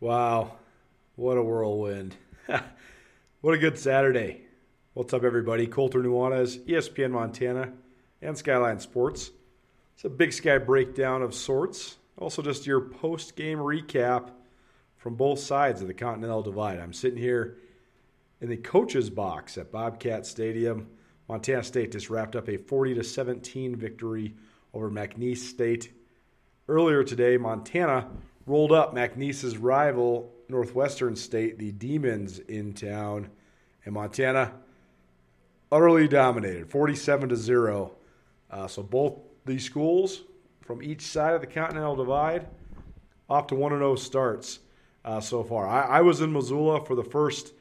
Wow, what a whirlwind. What a good Saturday. What's up, everybody? Coulter Nuanez, ESPN Montana, and Skyline Sports. It's a Big Sky breakdown of sorts. Also just your post-game recap from both sides of the Continental Divide. I'm sitting here in the coach's box at Bobcat Stadium. Montana State just wrapped up a 40-17 victory over McNeese State. Earlier today, Montana rolled up McNeese's rival, Northwestern State, the Demons, in town. And Montana utterly dominated, 47-0. So both these schools from each side of the Continental Divide off to 1-0 starts so far. I was in Missoula for the first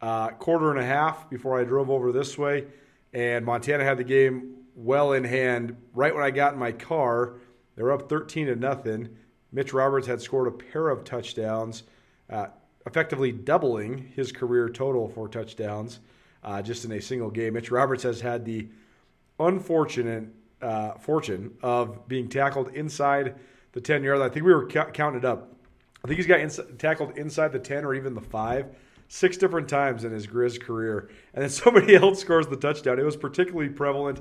quarter and a half before I drove over this way, and Montana had the game well in hand. Right when I got in my car, they were up 13-0. Mitch Roberts had scored a pair of touchdowns, effectively doubling his career total for touchdowns just in a single game. Mitch Roberts has had the unfortunate fortune of being tackled inside the 10-yard line. I think we were counting it up. I think he's got tackled inside the 10 or even the 5 6 different times in his Grizz career. And then somebody else scores the touchdown. It was particularly prevalent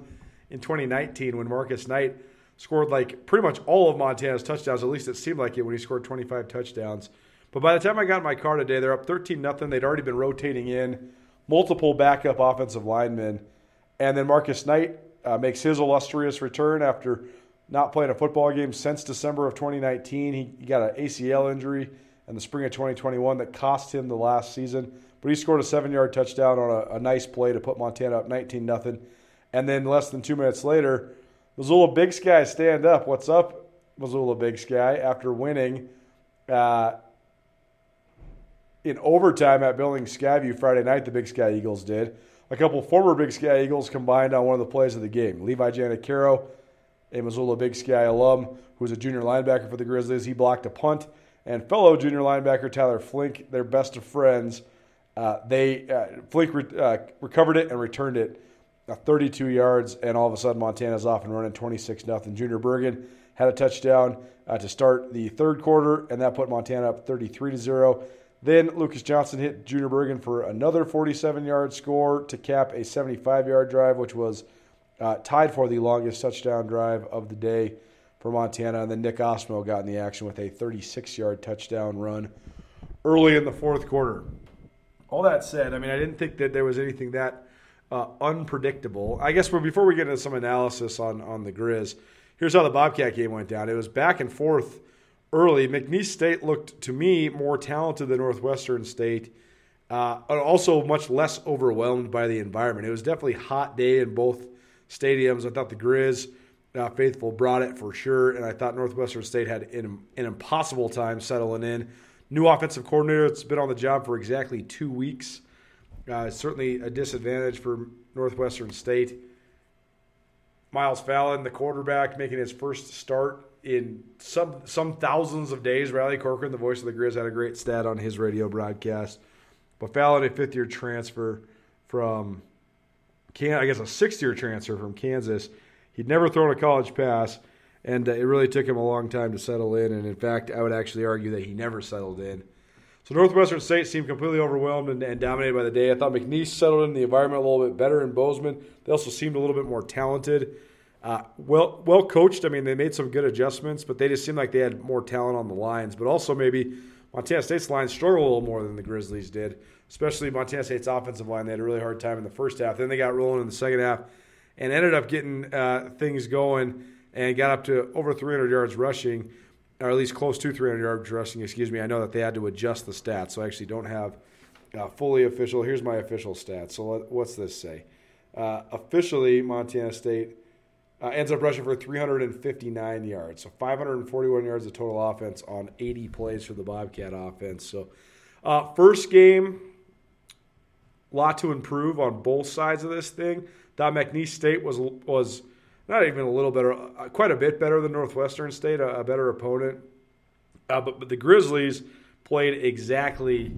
in 2019 when Marcus Knight scored like pretty much all of Montana's touchdowns. At least it seemed like it when he scored 25 touchdowns. But by the time I got in my car today, they're up 13-0. They'd already been rotating in multiple backup offensive linemen. And then Marcus Knight makes his illustrious return after not playing a football game since December of 2019. He got an ACL injury in the spring of 2021 that cost him the last season. But he scored a 7-yard touchdown on a nice play to put Montana up 19-0. And then less than 2 minutes later, Missoula Big Sky stand up. What's up, Missoula Big Sky? After winning in overtime at Billings Skyview Friday night, the Big Sky Eagles did. A couple former Big Sky Eagles combined on one of the plays of the game. Levi Janicaro, a Missoula Big Sky alum who's a junior linebacker for the Grizzlies, he blocked a punt. And fellow junior linebacker Tyler Flink, their best of friends, Flink recovered it and returned it 32 yards, and all of a sudden Montana's off and running 26-0. Junior Bergen had a touchdown to start the third quarter, and that put Montana up 33-0. Then Lucas Johnson hit Junior Bergen for another 47-yard score to cap a 75-yard drive, which was tied for the longest touchdown drive of the day for Montana. And then Nick Osmo got in the action with a 36-yard touchdown run early in the fourth quarter. All that said, I mean, I didn't think that there was anything that unpredictable. I guess before we get into some analysis on the Grizz, here's how the Bobcat game went down. It was back and forth early. McNeese State looked, to me, more talented than Northwestern State, also much less overwhelmed by the environment. It was definitely a hot day in both stadiums. I thought the Grizz faithful brought it for sure, and I thought Northwestern State had an impossible time settling in. New offensive coordinator that's been on the job for exactly 2 weeks. Certainly a disadvantage for Northwestern State. Miles Fallon, the quarterback, making his first start in some thousands of days. Riley Corcoran, the voice of the Grizz, had a great stat on his radio broadcast. But Fallon, a fifth-year transfer from Kansas, I guess a sixth-year transfer from Kansas. He'd never thrown a college pass, and it really took him a long time to settle in. And, in fact, I would actually argue that he never settled in. So Northwestern State seemed completely overwhelmed and dominated by the day. I thought McNeese settled in the environment a little bit better in Bozeman. They also seemed a little bit more talented. Well coached. I mean, they made some good adjustments, but they just seemed like they had more talent on the lines. But also maybe Montana State's line struggled a little more than the Grizzlies did, especially Montana State's offensive line. They had a really hard time in the first half. Then they got rolling in the second half and ended up getting things going and got up to over 300 yards rushing, or at least close to 300 yards rushing, I know that they had to adjust the stats, so I actually don't have fully official. Here's my official stats. So what's this say? Officially, Montana State ends up rushing for 359 yards, so 541 yards of total offense on 80 plays for the Bobcat offense. So first game, a lot to improve on both sides of this thing. Thought McNeese State was not even a little better, quite a bit better than Northwestern State, a better opponent. But the Grizzlies played exactly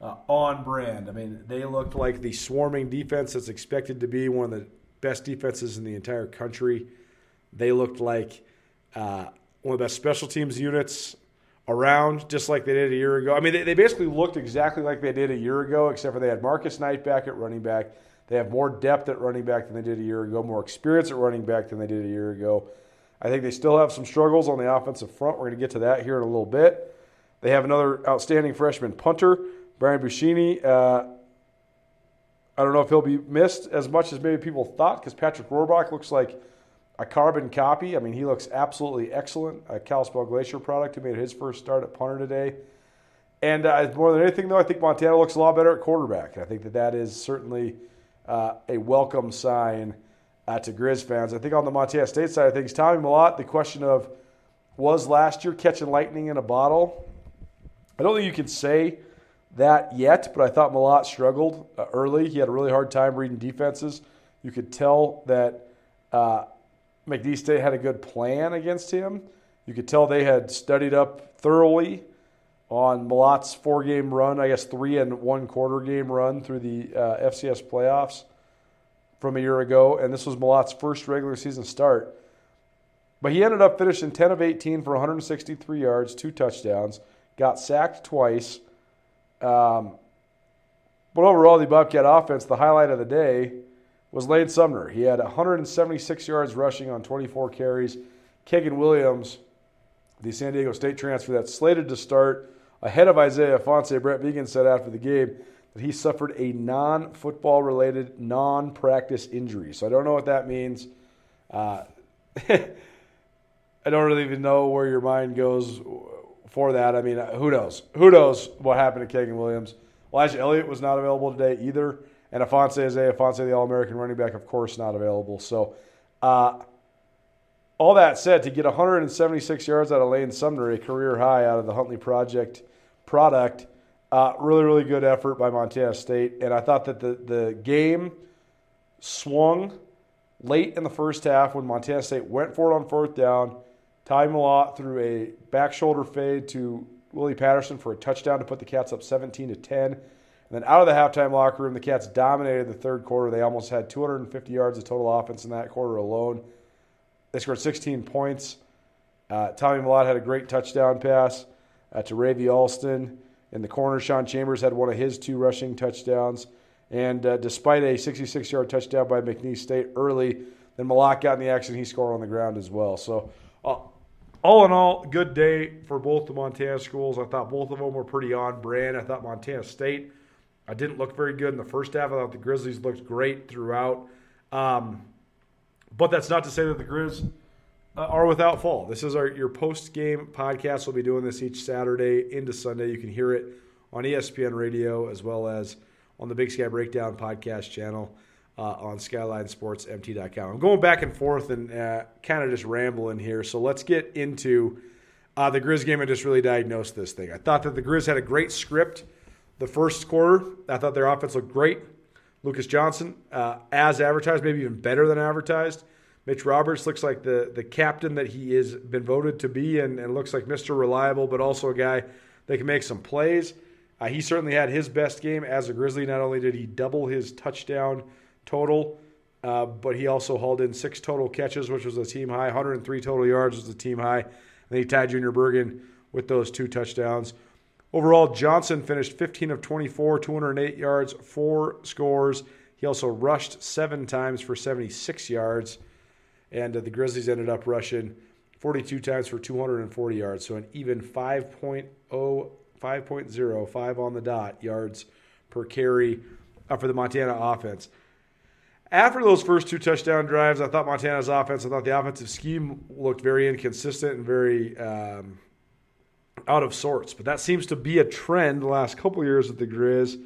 on brand. I mean, they looked like the swarming defense that's expected to be one of the best defenses in the entire country. They looked like one of the best special teams units, around just like they did a year ago. I mean, they basically looked exactly like they did a year ago, except for they had Marcus Knight back at running back. They have more depth at running back than they did a year ago, more experience at running back than they did a year ago. I think they still have some struggles on the offensive front. We're going to get to that here in a little bit. They have another outstanding freshman punter, Brian Buscini. I don't know if he'll be missed as much as maybe people thought, because Patrick Rohrbach looks like a carbon copy. I mean, he looks absolutely excellent. A Kalispell Glacier product who made his first start at punter today. And more than anything, though, I think Montana looks a lot better at quarterback. And I think that is certainly a welcome sign to Grizz fans. I think on the Montana State side of things, Tommy Mellott, the question of, was last year catching lightning in a bottle? I don't think you can say that yet, but I thought Mellott struggled early. He had a really hard time reading defenses. You could tell that McNeese State had a good plan against him. You could tell they had studied up thoroughly on Mellott's four-game run, I guess 3 and 1/4 game run through the FCS playoffs from a year ago, and this was Mellott's first regular season start. But he ended up finishing 10 of 18 for 163 yards, 2 touchdowns, got sacked twice. But overall, the Bobcat offense, the highlight of the day, was Lane Sumner. He had 176 yards rushing on 24 carries. Kegan Williams, the San Diego State transfer that's slated to start ahead of Isaiah Afonso, Brent Vigen said after the game that he suffered a non-football related, non-practice injury. So I don't know what that means. I don't really even know where your mind goes for that. I mean, who knows? Who knows what happened to Kegan Williams? Elijah Elliott was not available today either. And Isaiah Afonso, the All-American running back, of course, not available. So all that said, to get 176 yards out of Lane Sumner, a career high out of the Huntley Project product, really, really good effort by Montana State. And I thought that the game swung late in the first half when Montana State went for it on 4th down. Tommy Mellott threw a back shoulder fade to Willie Patterson for a touchdown to put the Cats up 17-10. And then out of the halftime locker room, the Cats dominated the 3rd quarter. They almost had 250 yards of total offense in that quarter alone. They scored 16 points. Tommy Mellott had a great touchdown pass to Ravy Alston. In the corner, Sean Chambers had one of his 2 rushing touchdowns. And despite a 66-yard touchdown by McNeese State early, then Mellott got in the action. He scored on the ground as well. So all in all, good day for both the Montana schools. I thought both of them were pretty on brand. I thought Montana State, I didn't look very good in the first half. I thought the Grizzlies looked great throughout. But that's not to say that the Grizz are without fall. This is your post-game podcast. We'll be doing this each Saturday into Sunday. You can hear it on ESPN Radio as well as on the Big Sky Breakdown podcast channel on SkylineSportsMT.com. I'm going back and forth and kind of just rambling here. So let's get into the Grizz game and just really diagnose this thing. I thought that the Grizz had a great script. The 1st quarter, I thought their offense looked great. Lucas Johnson, as advertised, maybe even better than advertised. Mitch Roberts looks like the captain that he has been voted to be and looks like Mr. Reliable, but also a guy that can make some plays. He certainly had his best game as a Grizzly. Not only did he double his touchdown total, but he also hauled in 6 total catches, which was a team high. 103 total yards was the team high. And then he tied Junior Bergen with those 2 touchdowns. Overall, Johnson finished 15 of 24, 208 yards, 4 scores. He also rushed 7 times for 76 yards. And the Grizzlies ended up rushing 42 times for 240 yards. So an even 5.05 on the dot yards per carry for the Montana offense. After those first 2 touchdown drives, I thought Montana's offense, I thought the offensive scheme looked very inconsistent and very out of sorts, but that seems to be a trend the last couple of years with the Grizz,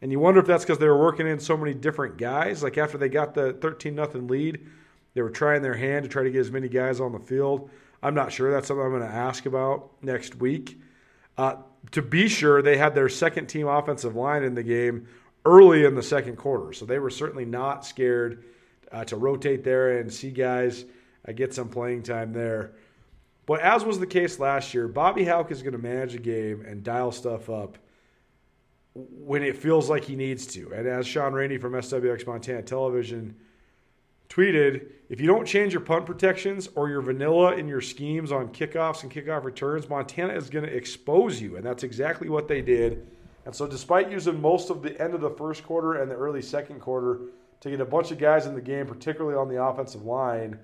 and you wonder if that's because they were working in so many different guys. Like after they got the 13-0 lead, they were trying their hand to try to get as many guys on the field. I'm not sure. That's something I'm going to ask about next week. To be sure, they had their second team offensive line in the game early in the 2nd quarter, so they were certainly not scared to rotate there and see guys get some playing time there. But as was the case last year, Bobby Houck is going to manage a game and dial stuff up when it feels like he needs to. And as Sean Rainey from SWX Montana Television tweeted, if you don't change your punt protections or your vanilla in your schemes on kickoffs and kickoff returns, Montana is going to expose you. And that's exactly what they did. And so despite using most of the end of the first quarter and the early second quarter to get a bunch of guys in the game, particularly on the offensive line,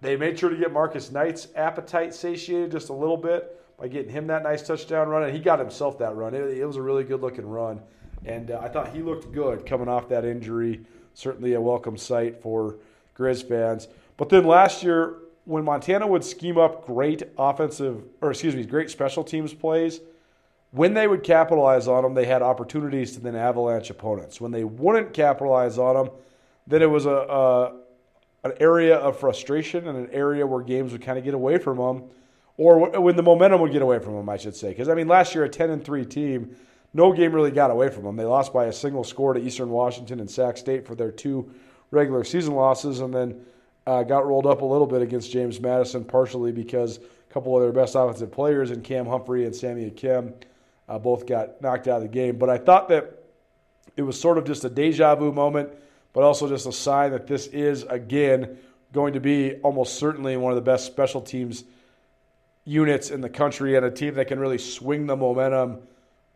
they made sure to get Marcus Knight's appetite satiated just a little bit by getting him that nice touchdown run. And he got himself that run. It was a really good-looking run. And I thought he looked good coming off that injury. Certainly a welcome sight for Grizz fans. But then last year, when Montana would scheme up great special teams plays, when they would capitalize on them, they had opportunities to then avalanche opponents. When they wouldn't capitalize on them, then it was an area of frustration and an area where games would kind of get away from them, or when the momentum would get away from them, I should say. Because, last year, a 10-3 team, no game really got away from them. They lost by a single score to Eastern Washington and Sac State for their two regular season losses, and then got rolled up a little bit against James Madison, partially because a couple of their best offensive players in Cam Humphrey and Sammy Akim both got knocked out of the game. But I thought that it was sort of just a deja vu moment, but also just a sign that this is, again, going to be almost certainly one of the best special teams units in the country and a team that can really swing the momentum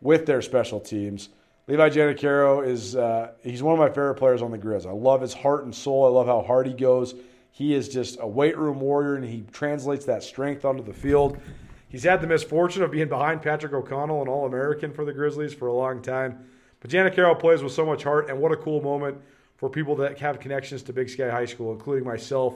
with their special teams. Levi Janicaro he's one of my favorite players on the Grizz. I love his heart and soul. I love how hard he goes. He is just a weight room warrior, and he translates that strength onto the field. He's had the misfortune of being behind Patrick O'Connell, an All-American for the Grizzlies, for a long time. But Janicaro plays with so much heart, and what a cool moment for people that have connections to Big Sky High School, including myself,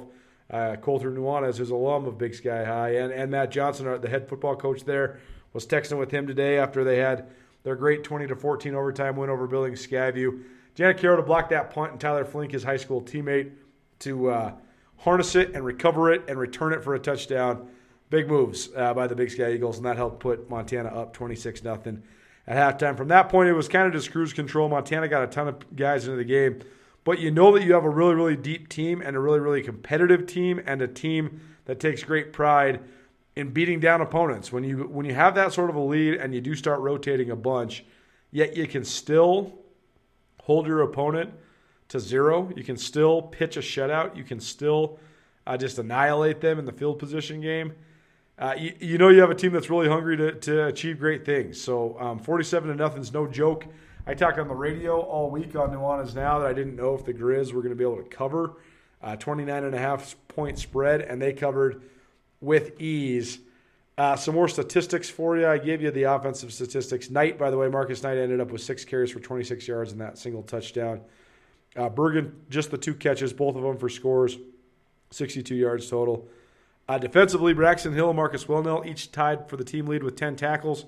Coulter Nuanez, who's an alum of Big Sky High, and Matt Johnson, the head football coach there, was texting with him today after they had their great 20-14 overtime win over Billings Skyview. Janicaro to block that punt, and Tyler Flink, his high school teammate, to harness it and recover it and return it for a touchdown. Big moves by the Big Sky Eagles, and that helped put Montana up 26-0 at halftime. From that point, it was kind of just cruise control. Montana got a ton of guys into the game. But you know that you have a really, really deep team and a really, really competitive team and a team that takes great pride in beating down opponents. When you have that sort of a lead and you do start rotating a bunch, yet you can still hold your opponent to zero. You can still pitch a shutout. You can still just annihilate them in the field position game. You know you have a team that's really hungry to achieve great things. So 47-0 is no joke. I talked on the radio all week on Nuanez Now that I didn't know if the Grizz were going to be able to cover 29.5-point spread, and they covered with ease. Some more statistics for you. I gave you the offensive statistics. Knight, by the way, Marcus Knight ended up with 6 carries for 26 yards and that single touchdown. Bergen, just the 2 catches, both of them for scores, 62 yards total. Defensively, Braxton Hill and Marcus Wilnell each tied for the team lead with 10 tackles.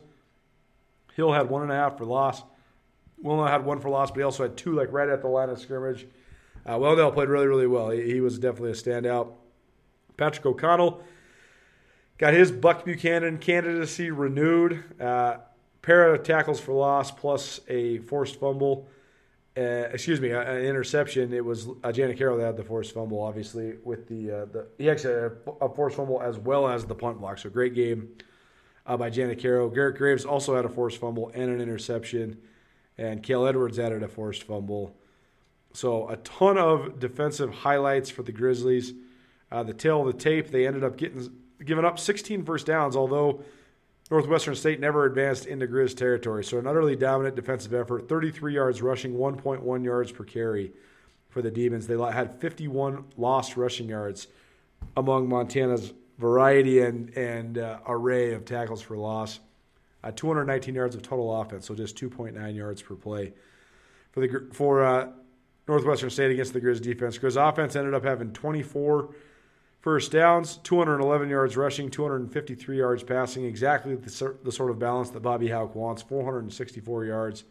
Hill had 1.5 for loss. Wilnell had 1 for loss, but he also had 2 right at the line of scrimmage. Wilnell played really, really well. He was definitely a standout. Patrick O'Connell got his Buck Buchanan candidacy renewed. Pair of tackles for loss plus a forced fumble. An interception. It was Janicaro that had the forced fumble, obviously. With he actually had a forced fumble as well as the punt block. So great game by Janicaro. Garrett Graves also had a forced fumble and an interception. And Cale Edwards added a forced fumble. So a ton of defensive highlights for the Grizzlies. The tail of the tape, they ended up giving up 16 first downs, although Northwestern State never advanced into Grizz territory. So an utterly dominant defensive effort, 33 yards rushing, 1.1 yards per carry for the Demons. They had 51 lost rushing yards among Montana's variety and array of tackles for loss. 219 yards of total offense, so just 2.9 yards per play for Northwestern State against the Grizz defense. Grizz offense ended up having 24 first downs, 211 yards rushing, 253 yards passing, exactly the sort of balance that Bobby Houck wants, 464 yards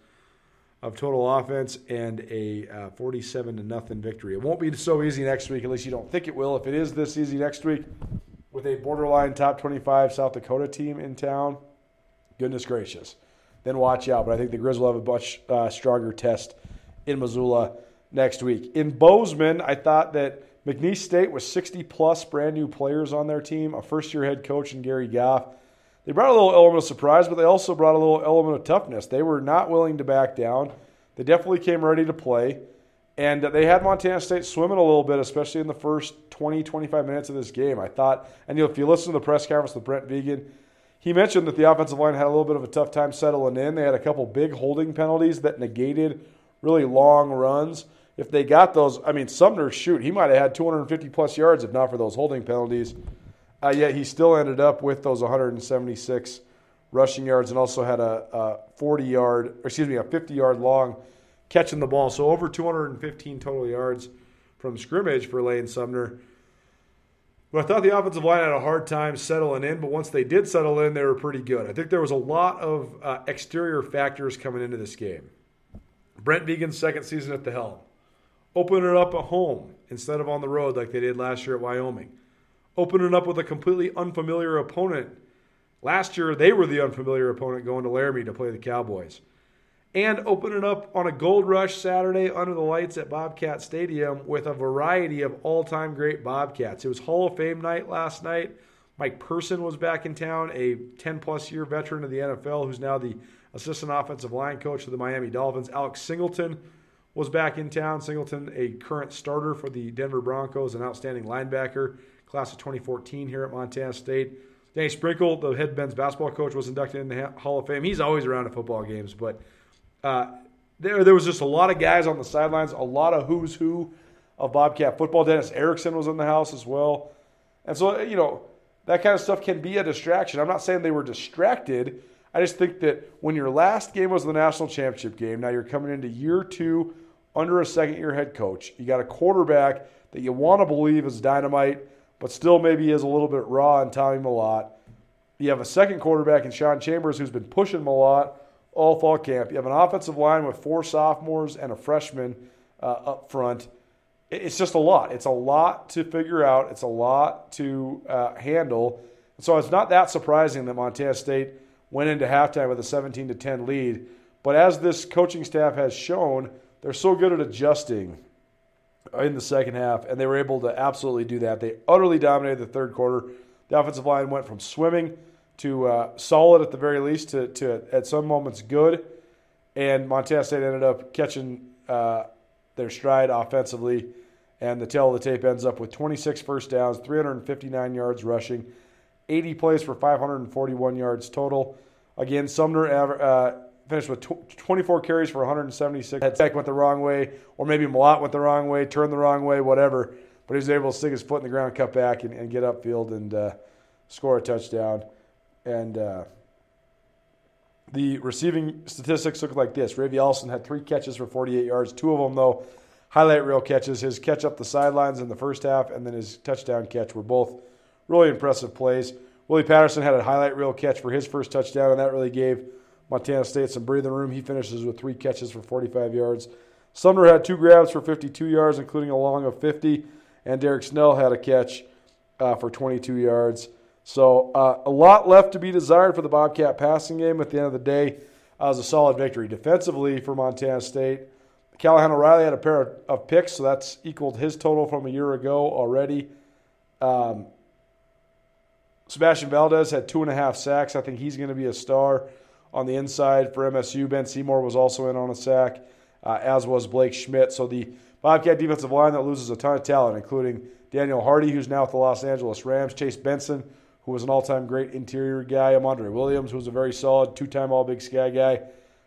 of total offense and a 47-0 victory. It won't be so easy next week, at least you don't think it will. If it is this easy next week with a borderline top 25 South Dakota team in town, goodness gracious, then watch out. But I think the Grizz will have a much stronger test in Missoula next week. In Bozeman, I thought that McNeese State was 60-plus brand-new players on their team, a first-year head coach in Gary Goff. They brought a little element of surprise, but they also brought a little element of toughness. They were not willing to back down. They definitely came ready to play. And they had Montana State swimming a little bit, especially in the first 20, 25 minutes of this game. I thought, and if you listen to the press conference with Brent Vigen, he mentioned that the offensive line had a little bit of a tough time settling in. They had a couple big holding penalties that negated really long runs. If they got those, I mean, Sumner, shoot, he might have had 250-plus yards if not for those holding penalties. Yet he still ended up with those 176 rushing yards and also had a 50-yard long catching the ball. So over 215 total yards from scrimmage for Lane Sumner. But I thought the offensive line had a hard time settling in, but once they did settle in, they were pretty good. I think there was a lot of exterior factors coming into this game. Brent Vigen's second season at the helm. Open it up at home instead of on the road like they did last year at Wyoming. Open it up with a completely unfamiliar opponent. Last year, they were the unfamiliar opponent going to Laramie to play the Cowboys. And open it up on a Gold Rush Saturday under the lights at Bobcat Stadium with a variety of all-time great Bobcats. It was Hall of Fame night last night. Mike Person was back in town, a 10-plus year veteran of the NFL who's now the assistant offensive line coach of the Miami Dolphins. Alex Singleton was back in town. Singleton, a current starter for the Denver Broncos, an outstanding linebacker, class of 2014 here at Montana State. Danny Sprinkle, the head men's basketball coach, was inducted in the Hall of Fame. He's always around at football games, but there was just a lot of guys on the sidelines, a lot of who's who of Bobcat football. Dennis Erickson was in the house as well. And so, that kind of stuff can be a distraction. I'm not saying they were distracted. I just think that when your last game was the national championship game, now you're coming into year two under a second-year head coach. You got a quarterback that you want to believe is dynamite, but still maybe is a little bit raw in Tommy Mellott. You have a second quarterback in Sean Chambers who's been pushing Mellott all fall camp. You have an offensive line with four sophomores and a freshman up front. It's just a lot. It's a lot to figure out. It's a lot to handle. So it's not that surprising that Montana State went into halftime with a 17-10 lead. But as this coaching staff has shown, they're so good at adjusting in the second half, and they were able to absolutely do that. They utterly dominated the third quarter. The offensive line went from swimming to solid at the very least to at some moments good, and Montana State ended up catching their stride offensively, and the tail of the tape ends up with 26 first downs, 359 yards rushing, 80 plays for 541 yards total. Again, Sumner finished with 24 carries for 176. Tech went the wrong way, or maybe Mellott went the wrong way, turned the wrong way, whatever. But he was able to stick his foot in the ground, cut back, and get upfield and score a touchdown. And the receiving statistics look like this. Ravy Allison had 3 catches for 48 yards. 2 of them, though, highlight reel catches. His catch up the sidelines in the first half and then his touchdown catch were both really impressive plays. Willie Patterson had a highlight reel catch for his first touchdown, and that really gave Montana State some breathing room. He finishes with 3 catches for 45 yards. Sumner had 2 grabs for 52 yards, including a long of 50, and Derek Snell had a catch for 22 yards. So a lot left to be desired for the Bobcat passing game. At the end of the day, it was a solid victory. Defensively for Montana State, Callahan O'Reilly had a pair of picks, so that's equaled his total from a year ago already. Sebastian Valdez had 2.5 sacks. I think he's going to be a star on the inside for MSU. Ben Seymour was also in on a sack, as was Blake Schmidt. So the Bobcat defensive line that loses a ton of talent, including Daniel Hardy, who's now with the Los Angeles Rams, Chase Benson, who was an all-time great interior guy, Amandre Williams, who was a very solid two-time All-Big Sky guy.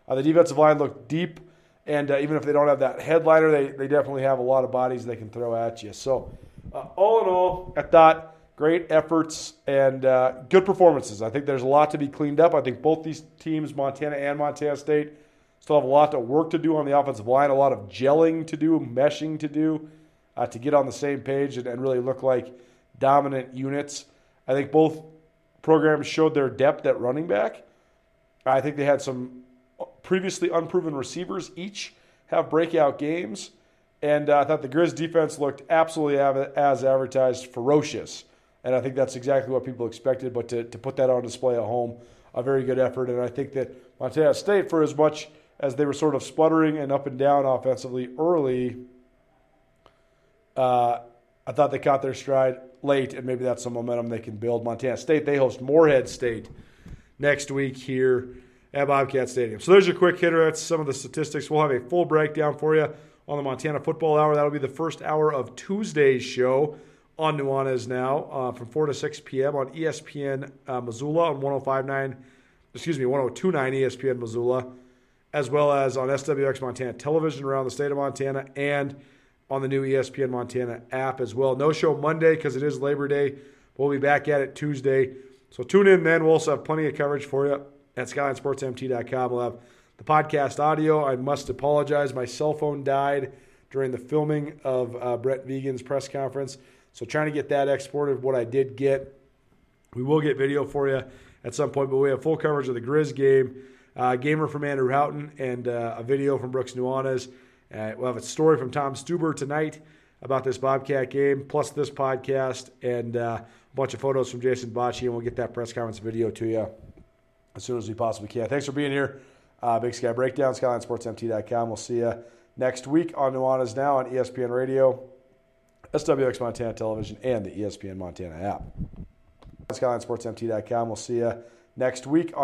The defensive line looked deep, and even if they don't have that headliner, they definitely have a lot of bodies they can throw at you. So all in all, I thought great efforts and good performances. I think there's a lot to be cleaned up. I think both these teams, Montana and Montana State, still have a lot of work to do on the offensive line, a lot of gelling to do, meshing to do, to get on the same page and really look like dominant units. I think both programs showed their depth at running back. I think they had some previously unproven receivers each have breakout games. And I thought the Grizz defense looked absolutely, as advertised, ferocious. And I think that's exactly what people expected. But to put that on display at home, a very good effort. And I think that Montana State, for as much as they were sort of sputtering and up and down offensively early, I thought they caught their stride late, and maybe that's some momentum they can build. Montana State, they host Moorhead State next week here at Bobcat Stadium. So there's your quick hitter. That's some of the statistics. We'll have a full breakdown for you on the Montana Football Hour. That'll be the first hour of Tuesday's show on Nuanez Now from 4 to 6 p.m. on ESPN Missoula on 1029 ESPN Missoula, as well as on SWX Montana Television around the state of Montana and on the new ESPN Montana app as well. No show Monday because it is Labor Day. We'll be back at it Tuesday. So tune in then. We'll also have plenty of coverage for you at SkylineSportsMT.com. We'll have the podcast audio. I must apologize. My cell phone died during the filming of Brent Vigen's press conference. So trying to get that exported of what I did get. We will get video for you at some point, but we have full coverage of the Grizz game. Gamer from Andrew Houghton and a video from Brooks Nuanez. We'll have a story from Tom Stuber tonight about this Bobcat game, plus this podcast and a bunch of photos from Jason Bocci, and we'll get that press conference video to you as soon as we possibly can. Thanks for being here. Big Sky Breakdown, SkylineSportsMT.com. We'll see you next week on Nuanez Now on ESPN Radio, SWX Montana Television, and the ESPN Montana app. SkylineSportsMT.com. We'll see you next week on